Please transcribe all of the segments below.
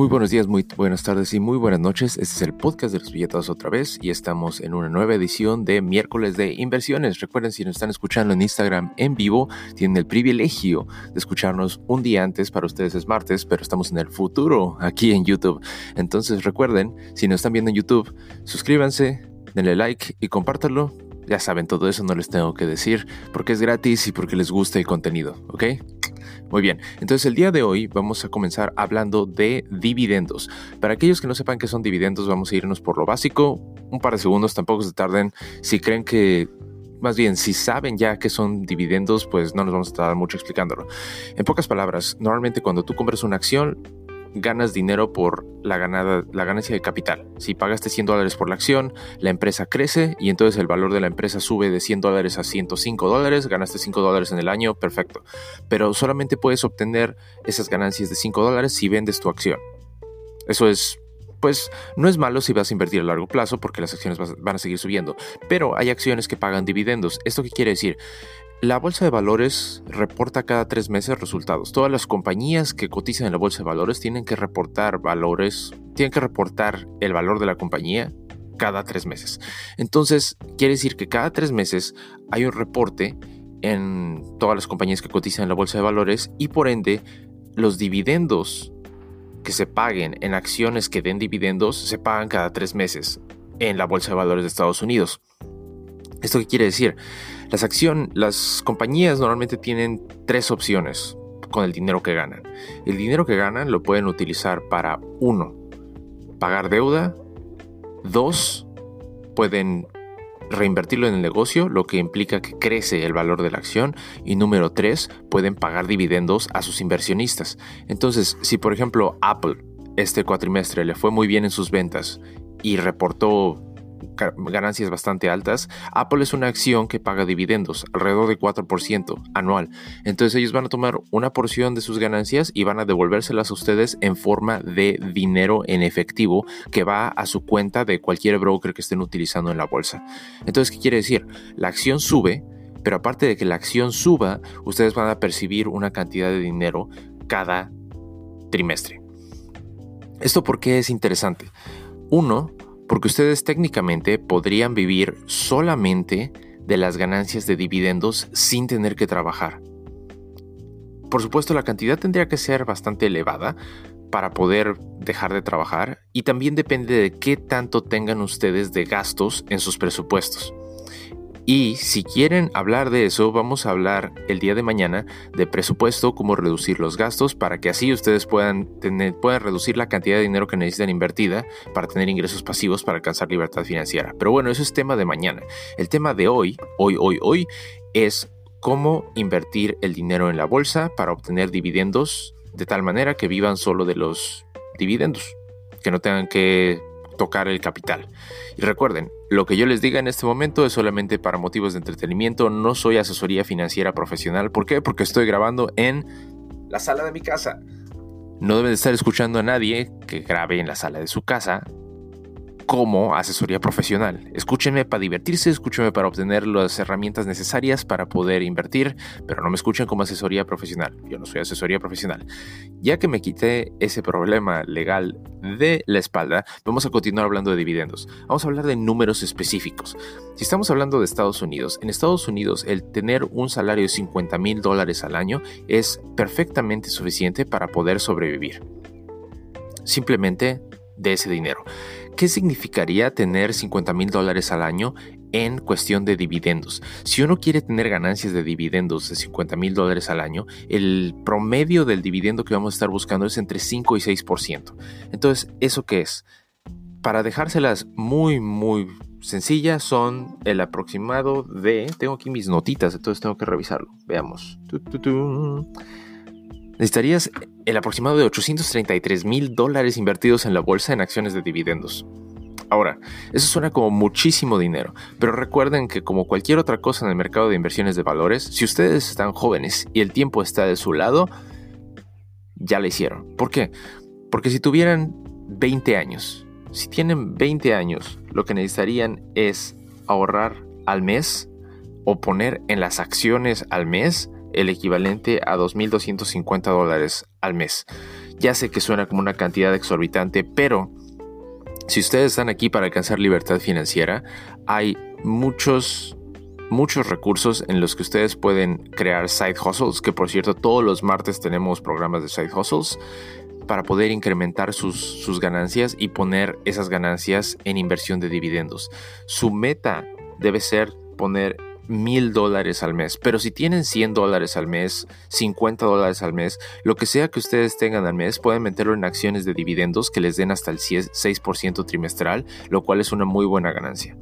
Muy buenos días, muy buenas tardes y muy buenas noches. Este es el podcast de Los Billetados otra vez y estamos en una nueva edición de miércoles de inversiones. Recuerden, si nos están escuchando en Instagram en vivo, tienen el privilegio de escucharnos un día antes. Para ustedes es martes, pero estamos en el futuro aquí en YouTube. Entonces recuerden, si nos están viendo en YouTube, suscríbanse, denle like y compártanlo. Ya saben, todo eso no les tengo que decir porque es gratis y porque les gusta el contenido, ¿ok? Muy bien, entonces el día de hoy vamos a comenzar hablando de dividendos. Para aquellos que no sepan qué son dividendos, vamos a irnos por lo básico. Un par de segundos, tampoco se tarden. Si saben ya qué son dividendos, pues no nos vamos a tardar mucho explicándolo. En pocas palabras, normalmente cuando tú compras una acción, ganas dinero por la ganancia de capital. Si pagaste $100 por la acción, la empresa crece y entonces el valor de la empresa sube de $100 a $105, ganaste $5 en el año, perfecto. Pero solamente puedes obtener esas ganancias de $5 si vendes tu acción. Eso es, pues no es malo si vas a invertir a largo plazo porque las acciones van a seguir subiendo. Pero hay acciones que pagan dividendos. ¿Esto qué quiere decir? La bolsa de valores reporta cada 3 meses resultados. Todas las compañías que cotizan en la bolsa de valores tienen que reportar el valor de la compañía cada 3 meses. Entonces, quiere decir que cada 3 meses hay un reporte en todas las compañías que cotizan en la bolsa de valores y por ende los dividendos que se paguen en acciones que den dividendos se pagan cada 3 meses en la bolsa de valores de Estados Unidos. ¿Esto qué quiere decir? Las compañías normalmente tienen 3 opciones con el dinero que ganan. El dinero que ganan lo pueden utilizar para 1, pagar deuda, 2, pueden reinvertirlo en el negocio, lo que implica que crece el valor de la acción, y número 3, pueden pagar dividendos a sus inversionistas. Entonces, si por ejemplo Apple este cuatrimestre le fue muy bien en sus ventas y reportó ganancias bastante altas, Apple es una acción que paga dividendos, alrededor de 4% anual. Entonces ellos van a tomar una porción de sus ganancias y van a devolvérselas a ustedes en forma de dinero en efectivo que va a su cuenta de cualquier broker que estén utilizando en la bolsa. Entonces, ¿qué quiere decir? La acción sube, pero aparte de que la acción suba, ustedes van a percibir una cantidad de dinero cada trimestre. ¿Esto por qué es interesante? 1, porque ustedes técnicamente podrían vivir solamente de las ganancias de dividendos sin tener que trabajar. Por supuesto, la cantidad tendría que ser bastante elevada para poder dejar de trabajar y también depende de qué tanto tengan ustedes de gastos en sus presupuestos. Y si quieren hablar de eso, vamos a hablar el día de mañana de presupuesto, cómo reducir los gastos para que así ustedes puedan reducir la cantidad de dinero que necesitan invertida para tener ingresos pasivos para alcanzar libertad financiera. Pero bueno, eso es tema de mañana. El tema de hoy, es cómo invertir el dinero en la bolsa para obtener dividendos de tal manera que vivan solo de los dividendos, que no tengan que tocar el capital. Y recuerden, lo que yo les diga en este momento es solamente para motivos de entretenimiento. No soy asesoría financiera profesional. ¿Por qué? Porque estoy grabando en la sala de mi casa. No deben de estar escuchando a nadie que grabe en la sala de su casa como asesoría profesional. Escúchenme para divertirse, escúchenme para obtener las herramientas necesarias para poder invertir, pero no me escuchen como asesoría profesional. Yo no soy asesoría profesional. Ya que me quité ese problema legal de la espalda, vamos a continuar hablando de dividendos. Vamos a hablar de números específicos. Si estamos hablando de Estados Unidos, en Estados Unidos el tener un salario de $50,000 al año es perfectamente suficiente para poder sobrevivir. Simplemente de ese dinero. ¿Qué significaría tener $50,000 al año en cuestión de dividendos? Si uno quiere tener ganancias de dividendos de $50,000 al año, el promedio del dividendo que vamos a estar buscando es entre 5 y 6%. Entonces, ¿eso qué es? Para dejárselas muy, muy sencillas, son el aproximado de... Tengo aquí mis notitas, entonces tengo que revisarlo. Veamos. Necesitarías el aproximado de $833,000 invertidos en la bolsa en acciones de dividendos. Ahora, eso suena como muchísimo dinero, pero recuerden que como cualquier otra cosa en el mercado de inversiones de valores, si ustedes están jóvenes y el tiempo está de su lado, ya la hicieron. ¿Por qué? Porque si tuvieran 20 años, si tienen 20 años, lo que necesitarían es ahorrar al mes o poner en las acciones al mes el equivalente a $2,250 al mes. Ya sé que suena como una cantidad exorbitante, pero si ustedes están aquí para alcanzar libertad financiera, hay muchos recursos en los que ustedes pueden crear side hustles, que por cierto todos los martes tenemos programas de side hustles para poder incrementar sus ganancias y poner esas ganancias en inversión de dividendos. Su meta debe ser poner $1,000 al mes, pero si tienen $100 al mes, $50 al mes, lo que sea que ustedes tengan al mes, pueden meterlo en acciones de dividendos que les den hasta el 6% trimestral, lo cual es una muy buena ganancia.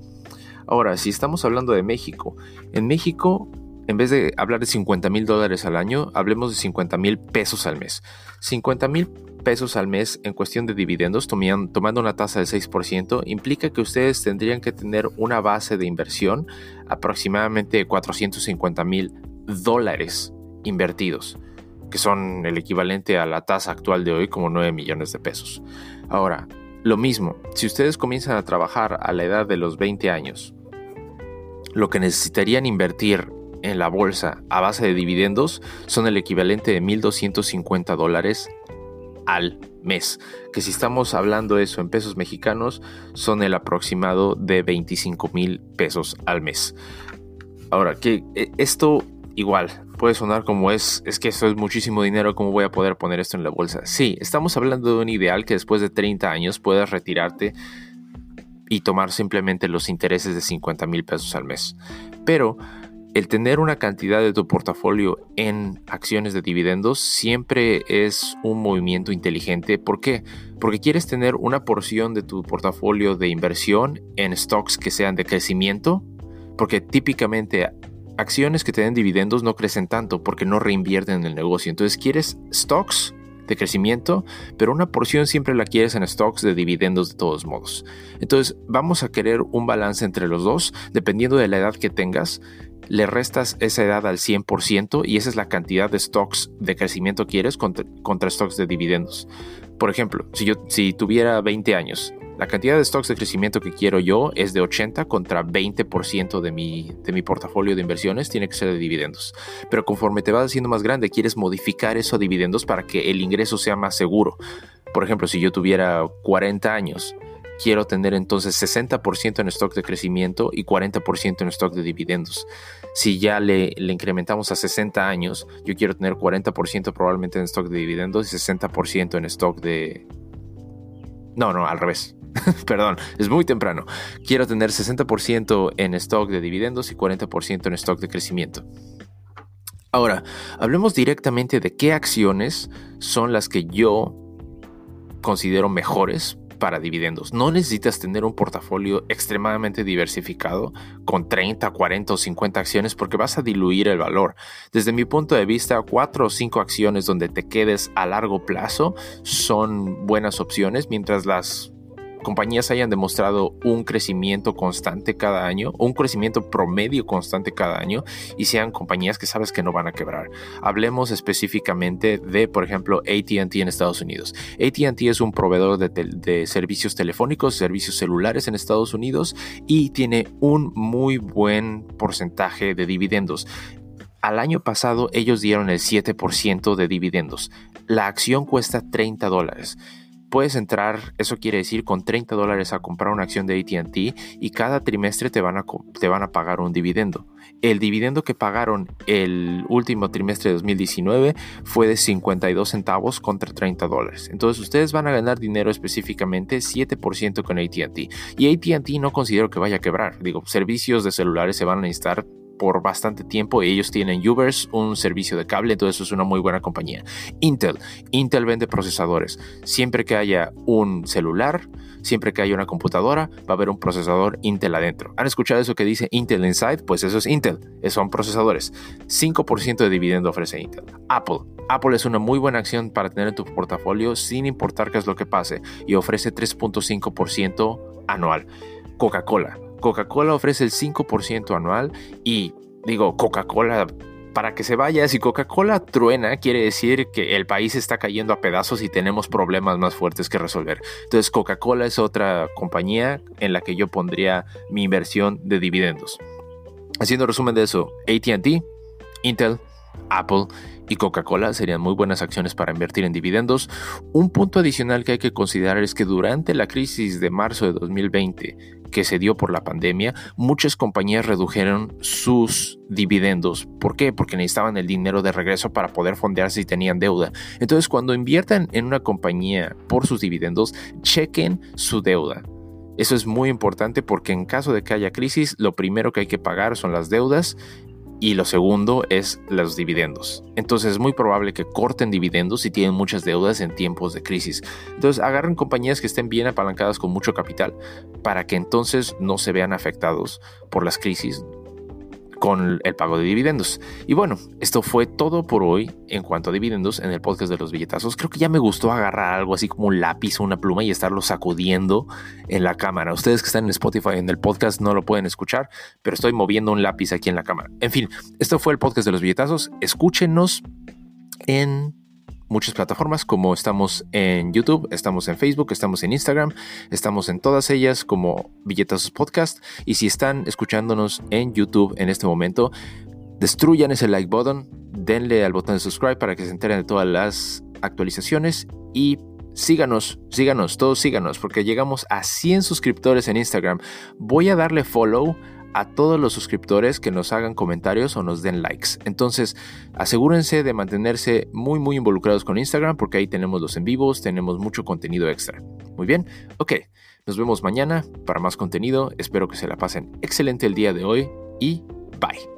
Ahora, si estamos hablando de México, en México, en vez de hablar de $50,000 al año, hablemos de $50,000 al mes. $50,000 al mes en cuestión de dividendos, tomando una tasa del 6%, implica que ustedes tendrían que tener una base de inversión aproximadamente de $450,000 invertidos, que son el equivalente a la tasa actual de hoy, como $9 millones de pesos. Ahora, lo mismo, si ustedes comienzan a trabajar a la edad de los 20 años, lo que necesitarían invertir en la bolsa a base de dividendos son el equivalente de $1,250 al mes, que si estamos hablando eso en pesos mexicanos, son el aproximado de $25,000 al mes. Ahora, que esto igual puede sonar como es que esto es muchísimo dinero, ¿cómo voy a poder poner esto en la bolsa? Sí, estamos hablando de un ideal que después de 30 años puedas retirarte y tomar simplemente los intereses de $50,000 al mes. Pero el tener una cantidad de tu portafolio en acciones de dividendos siempre es un movimiento inteligente. ¿Por qué? Porque quieres tener una porción de tu portafolio de inversión en stocks que sean de crecimiento, porque típicamente acciones que te den dividendos no crecen tanto porque no reinvierten en el negocio. Entonces quieres stocks de crecimiento, pero una porción siempre la quieres en stocks de dividendos de todos modos. Entonces vamos a querer un balance entre los dos. Dependiendo de la edad que tengas, le restas esa edad al 100% y esa es la cantidad de stocks de crecimiento que quieres contra stocks de dividendos. Por ejemplo, si tuviera 20 años, la cantidad de stocks de crecimiento que quiero yo es de 80 contra 20% de mi portafolio de inversiones tiene que ser de dividendos. Pero conforme te vas haciendo más grande, quieres modificar eso a dividendos para que el ingreso sea más seguro. Por ejemplo, si yo tuviera 40 años, quiero tener entonces 60% en stock de crecimiento y 40% en stock de dividendos. Si ya le incrementamos a 60 años, yo quiero tener 40% probablemente en stock de dividendos y 60% en stock de... No, al revés. Perdón, es muy temprano. Quiero tener 60% en stock de dividendos y 40% en stock de crecimiento. Ahora, hablemos directamente de qué acciones son las que yo considero mejores para dividendos. No necesitas tener un portafolio extremadamente diversificado con 30, 40 o 50 acciones porque vas a diluir el valor. Desde mi punto de vista, 4 o 5 acciones donde te quedes a largo plazo son buenas opciones mientras las compañías hayan demostrado un crecimiento constante cada año, un crecimiento promedio constante cada año y sean compañías que sabes que no van a quebrar. Hablemos específicamente de, por ejemplo, AT&T en Estados Unidos. AT&T es un proveedor de servicios telefónicos, servicios celulares en Estados Unidos y tiene un muy buen porcentaje de dividendos. Al año pasado ellos dieron el 7% de dividendos. La acción cuesta $30. Puedes entrar, eso quiere decir, con $30 a comprar una acción de AT&T y cada trimestre te van a pagar un dividendo. El dividendo que pagaron el último trimestre de 2019 fue de 52 centavos contra $30. Entonces ustedes van a ganar dinero específicamente 7% con AT&T. Y AT&T no considero que vaya a quebrar. Digo, servicios de celulares se van a necesitar por bastante tiempo y ellos tienen Uverse, un servicio de cable, entonces eso es una muy buena compañía. Intel vende procesadores. Siempre que haya un celular, siempre que haya una computadora, va a haber un procesador Intel adentro. ¿Han escuchado eso que dice Intel Inside? Pues eso es Intel, son procesadores. 5% de dividendo ofrece Intel. Apple es una muy buena acción para tener en tu portafolio sin importar qué es lo que pase y ofrece 3.5% anual. Coca-Cola ofrece el 5% anual y digo, Coca-Cola, para que se vaya, si Coca-Cola truena, quiere decir que el país está cayendo a pedazos y tenemos problemas más fuertes que resolver. Entonces Coca-Cola es otra compañía en la que yo pondría mi inversión de dividendos. Haciendo resumen de eso, AT&T, Intel, Apple y Coca-Cola serían muy buenas acciones para invertir en dividendos. Un punto adicional que hay que considerar es que durante la crisis de marzo de 2020 que se dio por la pandemia, muchas compañías redujeron sus dividendos. ¿Por qué? Porque necesitaban el dinero de regreso para poder fondearse y tenían deuda. Entonces, cuando inviertan en una compañía por sus dividendos, chequen su deuda. Eso es muy importante porque en caso de que haya crisis, lo primero que hay que pagar son las deudas y lo segundo es los dividendos. Entonces es muy probable que corten dividendos si tienen muchas deudas en tiempos de crisis. Entonces agarren compañías que estén bien apalancadas con mucho capital para que entonces no se vean afectados por las crisis con el pago de dividendos. Y bueno, esto fue todo por hoy en cuanto a dividendos en el podcast de Los Billetazos. Creo que ya me gustó agarrar algo así como un lápiz o una pluma y estarlo sacudiendo en la cámara. Ustedes que están en Spotify en el podcast no lo pueden escuchar, pero estoy moviendo un lápiz aquí en la cámara. En fin, esto fue el podcast de Los Billetazos. Escúchenos en muchas plataformas, como estamos en YouTube, estamos en Facebook, estamos en Instagram, estamos en todas ellas como Billetazos Podcast. Y si están escuchándonos en YouTube en este momento, destruyan ese like button, denle al botón de subscribe para que se enteren de todas las actualizaciones y síganos, todos síganos, porque llegamos a 100 suscriptores en Instagram. Voy a darle follow a todos los suscriptores que nos hagan comentarios o nos den likes. Entonces, asegúrense de mantenerse muy, muy involucrados con Instagram porque ahí tenemos los en vivos, tenemos mucho contenido extra. Muy bien, ok. Nos vemos mañana para más contenido. Espero que se la pasen excelente el día de hoy y bye.